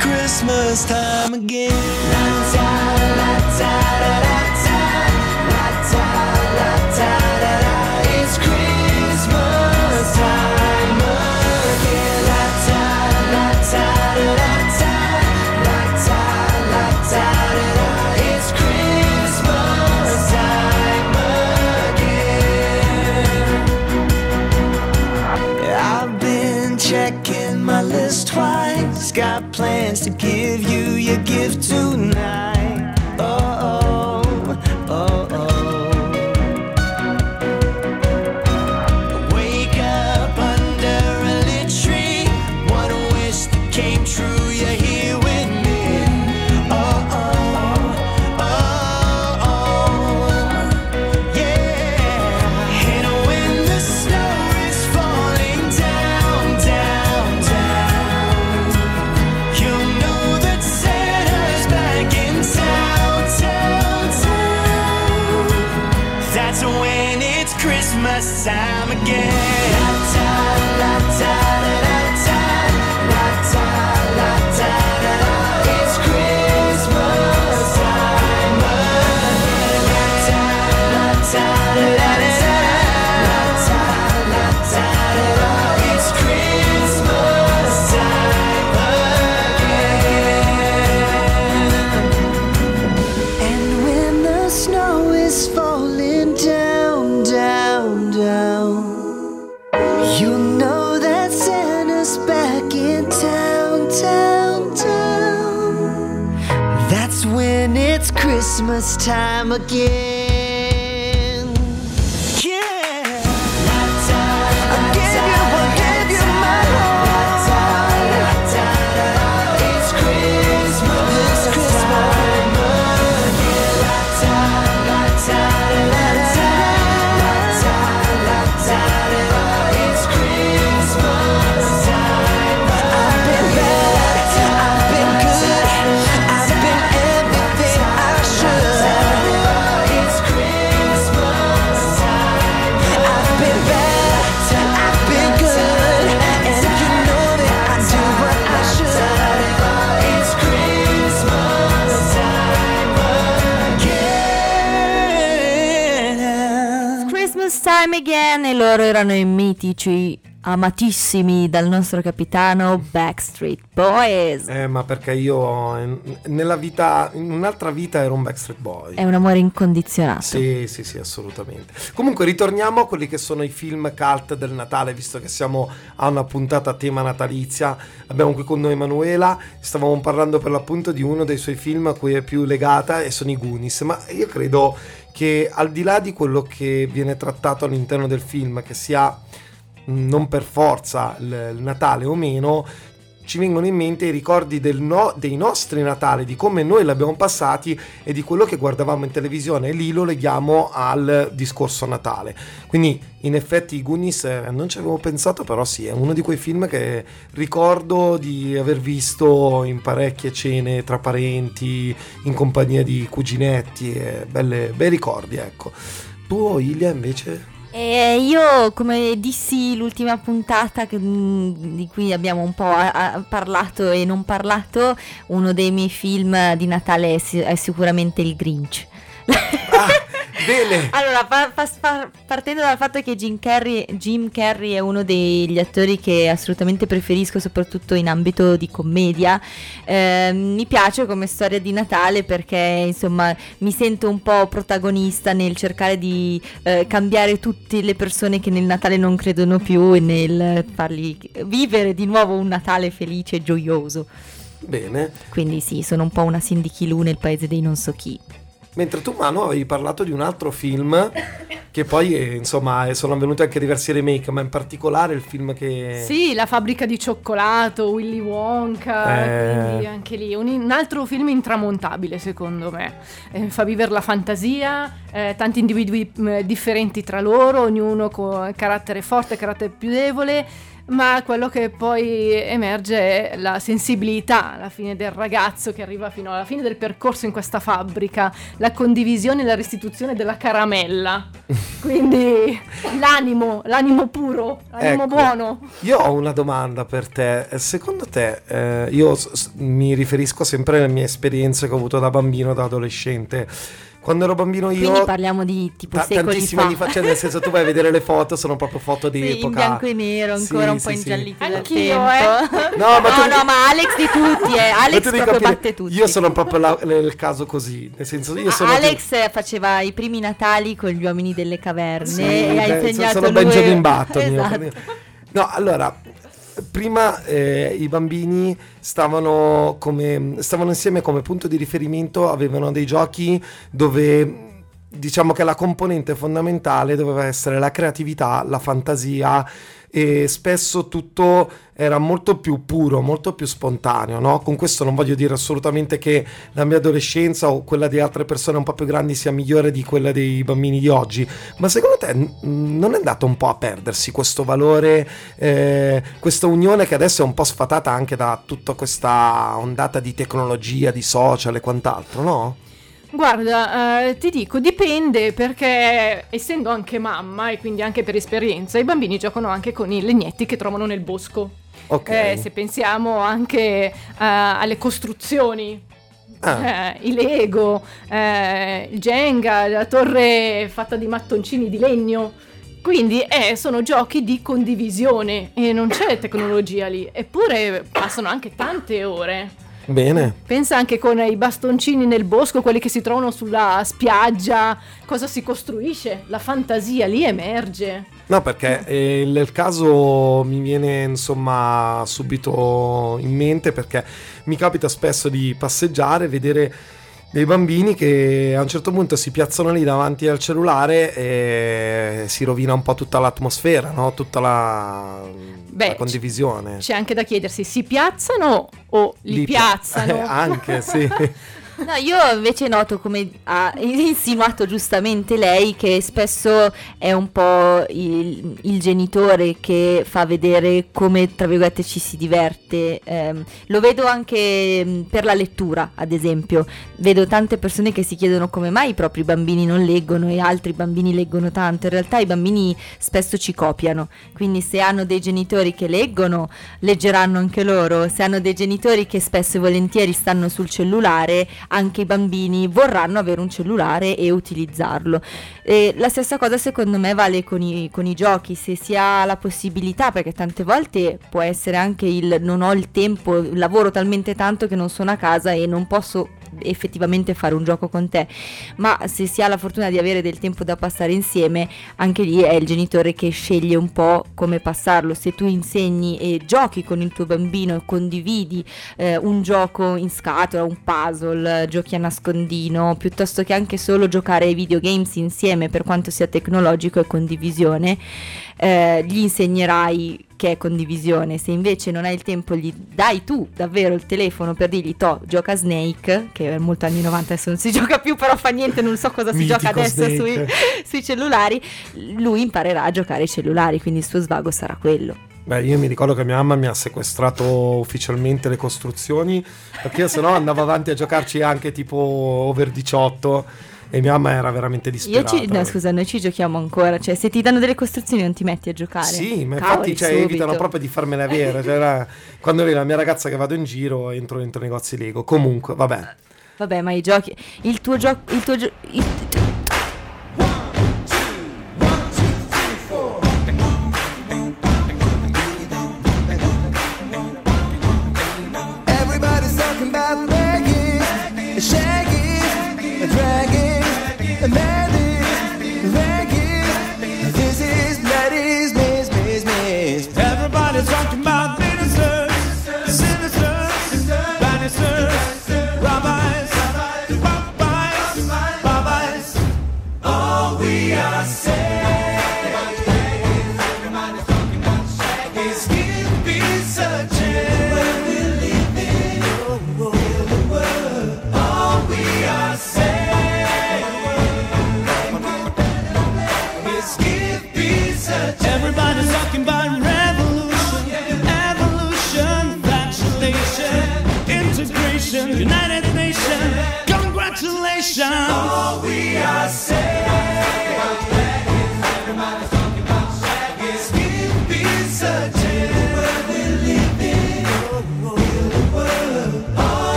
Christmas time again. It's Christmas time again. It's Christmas time again. I've been checking my list twice. Got plans to give you your gift tonight. Oh, oh, oh, oh. Wake up under a lit tree. One wish that came true, you're here with me. Oh, oh, oh, oh, yeah. And when the snow is falling down, down, down, Santa's back in town, town, town. That's when it's Christmas time again. La ta, la ta, la ta, la ta, la ta. It's Christmas time again. La ta, la ta, la ta, la ta, la ta, la ta. It's Christmas time again. And when the snow is falling down, down, down, you know that Santa's back in town, town, town. That's when it's Christmas time again. Yeah. I gave you my heart. It's Christmas time again. La ta, la ta, la ta, la ta, la ta, la ta. It's Christmas time I've been bad, I've been good, I've been everything I should. It's Christmas time. I've been bad, I've been good, and you know that I do what I should. It's Christmas time again. Christmas time again, e loro erano i mitici amatissimi dal nostro capitano, Backstreet Boys. Ma perché io nella vita, in un'altra vita, ero un Backstreet Boy. È un amore incondizionato. Sì, sì, sì, assolutamente. Comunque ritorniamo a quelli che sono i film cult del Natale, visto che siamo a una puntata a tema natalizia. Abbiamo qui con noi Manuela, stavamo parlando per l'appunto di uno dei suoi film a cui è più legata, e sono i Goonies, ma io credo che al di là di quello che viene trattato all'interno del film, che sia non per forza il Natale o meno, ci vengono in mente i ricordi dei nostri Natali, di come noi l'abbiamo passati e di quello che guardavamo in televisione, e lì lo leghiamo al discorso Natale. Quindi in effetti i Goonies, non ci avevo pensato, però sì, è uno di quei film che ricordo di aver visto in parecchie cene tra parenti, in compagnia di cuginetti, bei ricordi, ecco. Tu, Ilia, invece? Io, come dissi l'ultima puntata di cui abbiamo un po' parlato e non parlato, uno dei miei film di Natale è sicuramente il Grinch. Bene. Allora, partendo dal fatto che Jim Carrey è uno degli attori che assolutamente preferisco, soprattutto in ambito di commedia, mi piace come storia di Natale perché, insomma, mi sento un po' protagonista nel cercare di cambiare tutte le persone che nel Natale non credono più e nel fargli vivere di nuovo un Natale felice e gioioso. Bene. Quindi sì, sono un po' una Cindy Chi Lu nel paese dei non so chi. Mentre tu, Manu, avevi parlato di un altro film che poi, insomma, sono avvenuti anche diversi remake, ma in particolare il film che... Sì, La fabbrica di cioccolato, Willy Wonka, quindi anche lì. Un altro film intramontabile, secondo me. Fa vivere la fantasia, tanti individui differenti tra loro, ognuno con carattere forte, carattere più debole, ma quello che poi emerge è la sensibilità alla fine del ragazzo che arriva fino alla fine del percorso in questa fabbrica, la condivisione e la restituzione della caramella, quindi l'animo puro, l'animo, ecco, buono. Io ho una domanda per te, secondo te, io mi riferisco sempre alle mie esperienze che ho avuto da bambino, da adolescente. Quando ero bambino io... Quindi parliamo di tipo secoli tantissime fa. Di faccende, nel senso, tu vai a vedere le foto, sono proprio foto di epoca. Sì, in bianco e nero, ancora un po' ingiallite dal tempo. Ma Alex di tutti, Alex proprio capire, batte tutti. Io sono proprio il caso così, nel senso, io sono... Alex faceva i primi Natali con gli uomini delle caverne, sì, e ha insegnato sono lui... Sono Benjamin Button. Esatto. No, allora... Prima i bambini stavano insieme come punto di riferimento, avevano dei giochi dove, diciamo, che la componente fondamentale doveva essere la creatività, la fantasia, e spesso tutto era molto più puro, molto più spontaneo, no? Con questo non voglio dire assolutamente che la mia adolescenza o quella di altre persone un po' più grandi sia migliore di quella dei bambini di oggi, ma secondo te non è andato un po' a perdersi questo valore, questa unione che adesso è un po' sfatata anche da tutta questa ondata di tecnologia, di social e quant'altro, no? Guarda, ti dico, dipende, perché essendo anche mamma e quindi anche per esperienza, i bambini giocano anche con i legnetti che trovano nel bosco. Okay. Se pensiamo anche alle costruzioni, i Lego, il Jenga, la torre fatta di mattoncini di legno. Quindi sono giochi di condivisione e non c'è tecnologia lì, eppure passano anche tante ore. Bene. Pensa anche con i bastoncini nel bosco, quelli che si trovano sulla spiaggia, cosa si costruisce, la fantasia lì emerge. No, perché nel caso mi viene, insomma, subito in mente, perché mi capita spesso di passeggiare, vedere dei bambini che a un certo punto si piazzano lì davanti al cellulare e si rovina un po' tutta l'atmosfera, no? Tutta la condivisione. C'è anche da chiedersi, si piazzano o li piazzano? Anche, sì. No, io invece noto, come ha insinuato giustamente lei, che spesso è un po' il genitore che fa vedere come, tra virgolette, ci si diverte. Lo vedo anche per la lettura, ad esempio. Vedo tante persone che si chiedono come mai i propri bambini non leggono e altri bambini leggono tanto. In realtà i bambini spesso ci copiano, quindi se hanno dei genitori che leggono, leggeranno anche loro. Se hanno dei genitori che spesso e volentieri stanno sul cellulare, anche i bambini vorranno avere un cellulare e utilizzarlo. E la stessa cosa secondo me vale con i giochi, se si ha la possibilità, perché tante volte può essere anche il non ho il tempo, lavoro talmente tanto che non sono a casa e non posso effettivamente fare un gioco con te, ma se si ha la fortuna di avere del tempo da passare insieme, anche lì è il genitore che sceglie un po' come passarlo. Se tu insegni e giochi con il tuo bambino e condividi un gioco in scatola, un puzzle, giochi a nascondino, piuttosto che anche solo giocare ai videogames insieme, per quanto sia tecnologico e condivisione, gli insegnerai che è condivisione. Se invece non hai il tempo, gli dai tu davvero il telefono per dirgli gioca a Snake, che è molto anni 90, adesso non si gioca più, però fa niente, non so cosa si gioca adesso sui cellulari, lui imparerà a giocare ai cellulari, quindi il suo svago sarà quello. Beh, io mi ricordo che mia mamma mi ha sequestrato ufficialmente le costruzioni, perché io sennò andavo avanti a giocarci anche tipo over 18 e mia mamma era veramente disperata. Noi ci giochiamo ancora, cioè se ti danno delle costruzioni non ti metti a giocare. Sì, ma infatti evitano proprio di farmele avere, quando ero la mia ragazza che vado in giro entro dentro negozi Lego. Comunque, vabbè, ma i giochi, il tuo gioco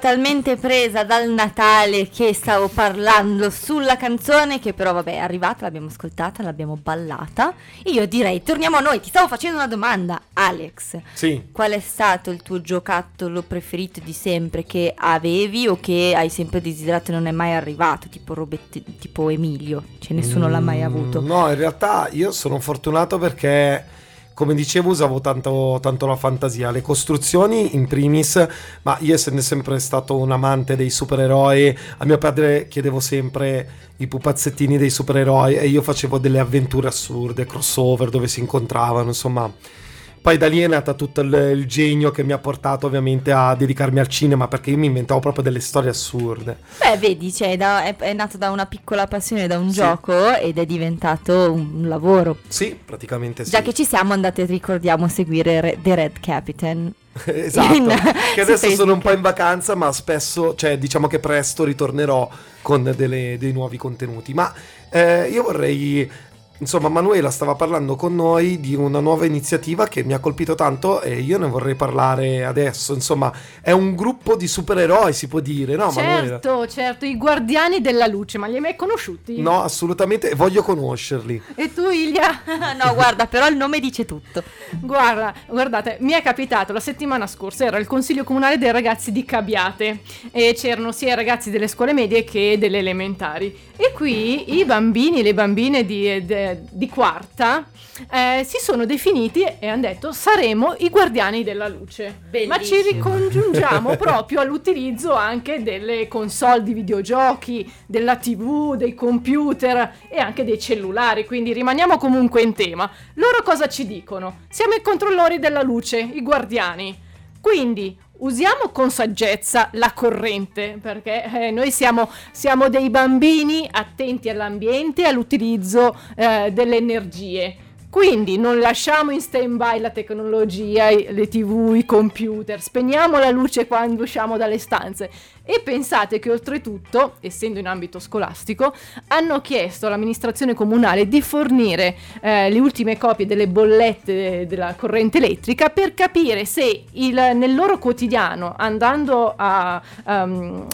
talmente presa dal Natale che stavo parlando sulla canzone, che però vabbè è arrivata, l'abbiamo ascoltata, l'abbiamo ballata. Io direi torniamo a noi. Ti stavo facendo una domanda, Alex. Sì. Qual è stato il tuo giocattolo preferito di sempre che avevi o che hai sempre desiderato e non è mai arrivato, tipo Robert, tipo Emilio, cioè nessuno l'ha mai avuto? No, in realtà io sono fortunato perché, come dicevo, usavo tanto la fantasia, le costruzioni in primis, ma io essendo sempre stato un amante dei supereroi, a mio padre chiedevo sempre i pupazzettini dei supereroi e io facevo delle avventure assurde, crossover dove si incontravano, insomma. Poi da lì è nata tutto il genio che mi ha portato ovviamente a dedicarmi al cinema, perché io mi inventavo proprio delle storie assurde. Beh, vedi, cioè, è nato da una piccola passione, da un gioco, ed è diventato un lavoro. Sì, praticamente sì. Già che ci siamo, andate, ricordiamo, a seguire The Red Captain. Esatto, che adesso sono un po' in vacanza, ma spesso, cioè diciamo che presto ritornerò con dei nuovi contenuti. Ma io vorrei, insomma, Manuela stava parlando con noi di una nuova iniziativa che mi ha colpito tanto e io ne vorrei parlare adesso. Insomma, è un gruppo di supereroi, si può dire, no? Certo, Manuela? Certo, i Guardiani della Luce, ma li hai mai conosciuti? No, assolutamente, voglio conoscerli. E tu, Ilia? No, guarda, però il nome dice tutto. Guardate, mi è capitato la settimana scorsa, era il consiglio comunale dei ragazzi di Cabiate e c'erano sia i ragazzi delle scuole medie che delle elementari. E qui i bambini e le bambine di quarta si sono definiti e hanno detto: saremo i Guardiani della Luce. Bellissimo. Ma ci ricongiungiamo proprio all'utilizzo anche delle console di videogiochi, della TV, dei computer e anche dei cellulari, quindi rimaniamo comunque in tema. Loro cosa ci dicono? Siamo i controllori della luce, i guardiani, quindi usiamo con saggezza la corrente, perché noi siamo dei bambini attenti all'ambiente e all'utilizzo delle energie. Quindi non lasciamo in stand-by la tecnologia, le TV, i computer, spegniamo la luce quando usciamo dalle stanze. E pensate che oltretutto, essendo in ambito scolastico, hanno chiesto all'amministrazione comunale di fornire le ultime copie delle bollette della corrente elettrica per capire se nel loro quotidiano, andando a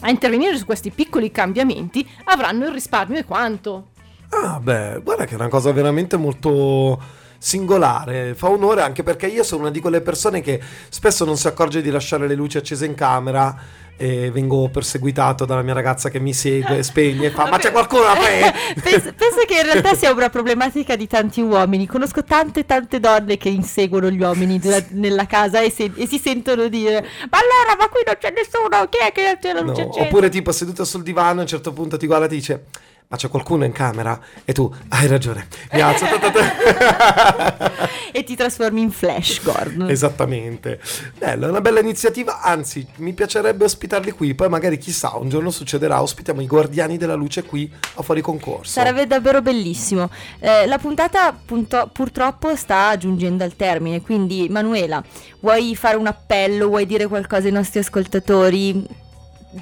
intervenire su questi piccoli cambiamenti, avranno il risparmio e quanto. Ah beh, guarda che è una cosa veramente molto singolare, fa onore, anche perché io sono una di quelle persone che spesso non si accorge di lasciare le luci accese in camera e vengo perseguitato dalla mia ragazza che mi segue, spegne e fa: ma c'è qualcuno a me? Penso che in realtà sia una problematica di tanti uomini. Conosco tante donne che inseguono gli uomini nella casa e si sentono dire: ma allora, ma qui non c'è nessuno, chi è che non c'è la luce accesa? Oppure tipo seduta sul divano, a un certo punto ti guarda e ti dice: ma c'è qualcuno in camera? E tu: hai ragione, mi alzo. E ti trasformi in Flash Gordon. Esattamente. Bello, è una bella iniziativa, anzi mi piacerebbe ospitarli qui, poi magari chissà un giorno succederà, ospitiamo i Guardiani della Luce qui a Fuoriconcorso. Sarebbe davvero bellissimo. La puntata purtroppo sta giungendo al termine, quindi Manuela, vuoi fare un appello, vuoi dire qualcosa ai nostri ascoltatori?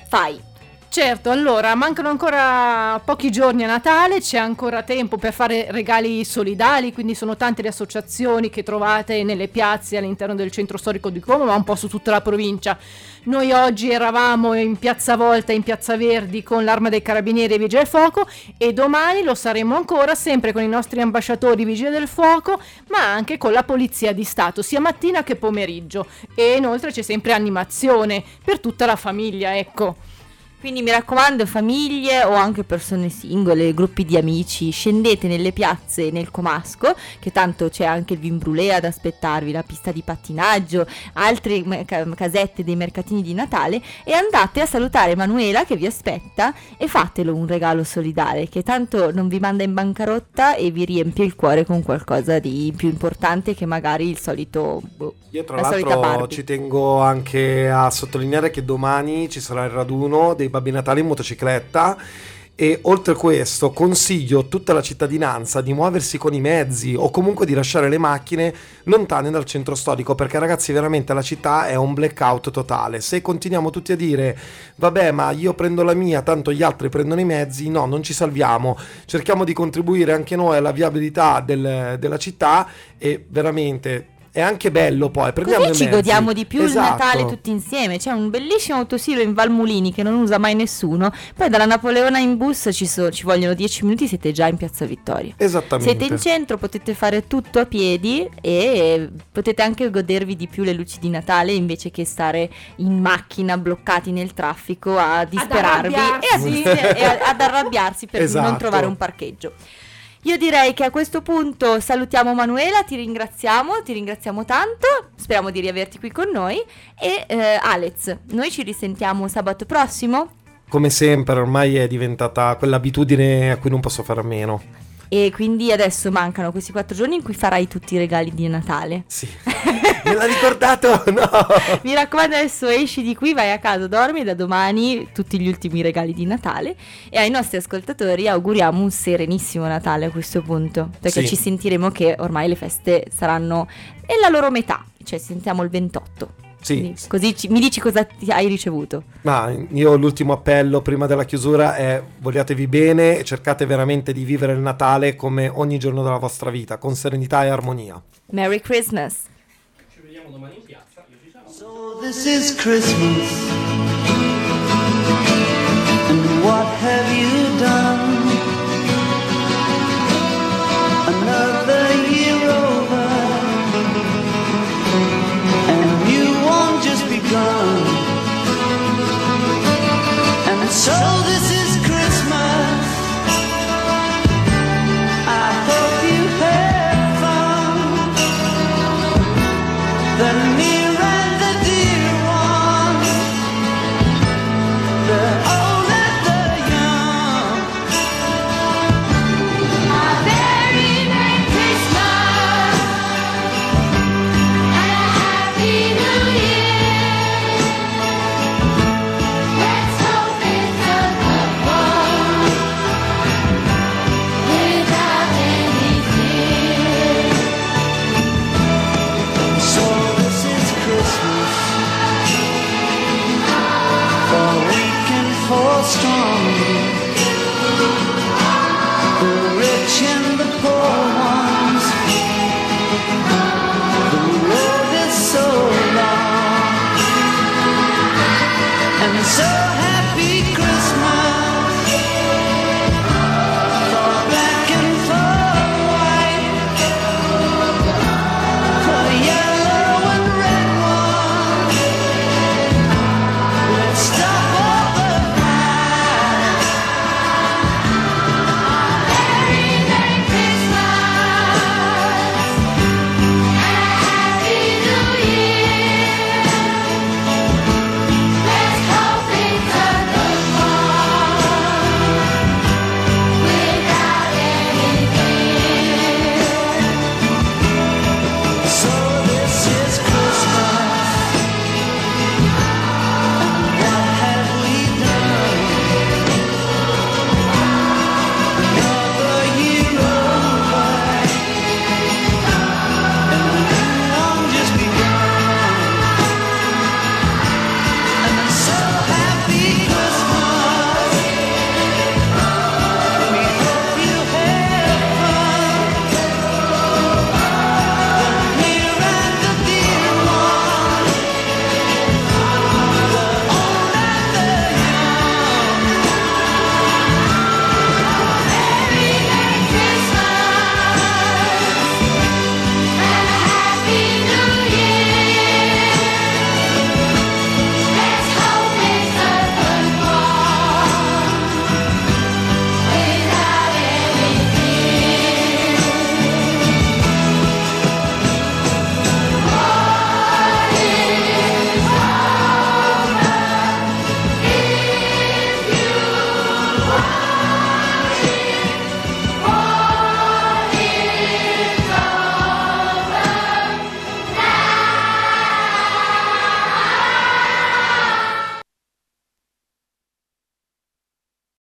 Fai. Certo, allora, mancano ancora pochi giorni a Natale, c'è ancora tempo per fare regali solidali, quindi sono tante le associazioni che trovate nelle piazze all'interno del centro storico di Como, ma un po' su tutta la provincia. Noi oggi eravamo in Piazza Volta, in Piazza Verdi, con l'Arma dei Carabinieri e Vigili del Fuoco, e domani lo saremo ancora, sempre con i nostri ambasciatori Vigili del Fuoco, ma anche con la Polizia di Stato, sia mattina che pomeriggio. E inoltre c'è sempre animazione per tutta la famiglia, ecco. Quindi mi raccomando, famiglie o anche persone singole, gruppi di amici, scendete nelle piazze nel Comasco, che tanto c'è anche il vin brûlé ad aspettarvi, la pista di pattinaggio, altre casette dei mercatini di Natale, e andate a salutare Manuela che vi aspetta e fatelo un regalo solidale che tanto non vi manda in bancarotta e vi riempie il cuore con qualcosa di più importante che magari il solito Io tra l'altro ci tengo anche a sottolineare che domani ci sarà il raduno dei Babbi Natale in motocicletta, e oltre questo consiglio a tutta la cittadinanza di muoversi con i mezzi o comunque di lasciare le macchine lontane dal centro storico, perché ragazzi veramente la città è un blackout totale. Se continuiamo tutti a dire vabbè ma io prendo la mia tanto gli altri prendono i mezzi, no, non ci salviamo. Cerchiamo di contribuire anche noi alla viabilità della città, e veramente è anche bello, poi prendiamo così ci godiamo di più, esatto. Il Natale tutti insieme, c'è un bellissimo autosilo in Val Mulini che non usa mai nessuno, poi dalla Napoleona in bus ci vogliono 10 minuti, siete già in Piazza Vittoria. Esattamente, siete in centro, potete fare tutto a piedi e potete anche godervi di più le luci di Natale invece che stare in macchina bloccati nel traffico a disperarvi ad arrabbiarsi per esatto. Non trovare un parcheggio. Io direi che a questo punto salutiamo Manuela, ti ringraziamo tanto, speriamo di riaverti qui con noi e Alex, noi ci risentiamo sabato prossimo? Come sempre, ormai è diventata quell'abitudine a cui non posso fare a meno. E quindi adesso mancano questi 4 giorni in cui farai tutti i regali di Natale. Sì, me l'ha ricordato? No! Mi raccomando, adesso esci di qui, vai a casa, dormi, da domani tutti gli ultimi regali di Natale. E ai nostri ascoltatori auguriamo un serenissimo Natale a questo punto, perché sì. Ci sentiremo che ormai le feste saranno nella loro metà, cioè sentiamo il 28. Sì. Così mi dici cosa hai ricevuto. Ma io l'ultimo appello prima della chiusura è: vogliatevi bene e cercate veramente di vivere il Natale come ogni giorno della vostra vita, con serenità e armonia. Merry Christmas. Ci vediamo domani in piazza. Io ci sarò. So this is Christmas and what have you done?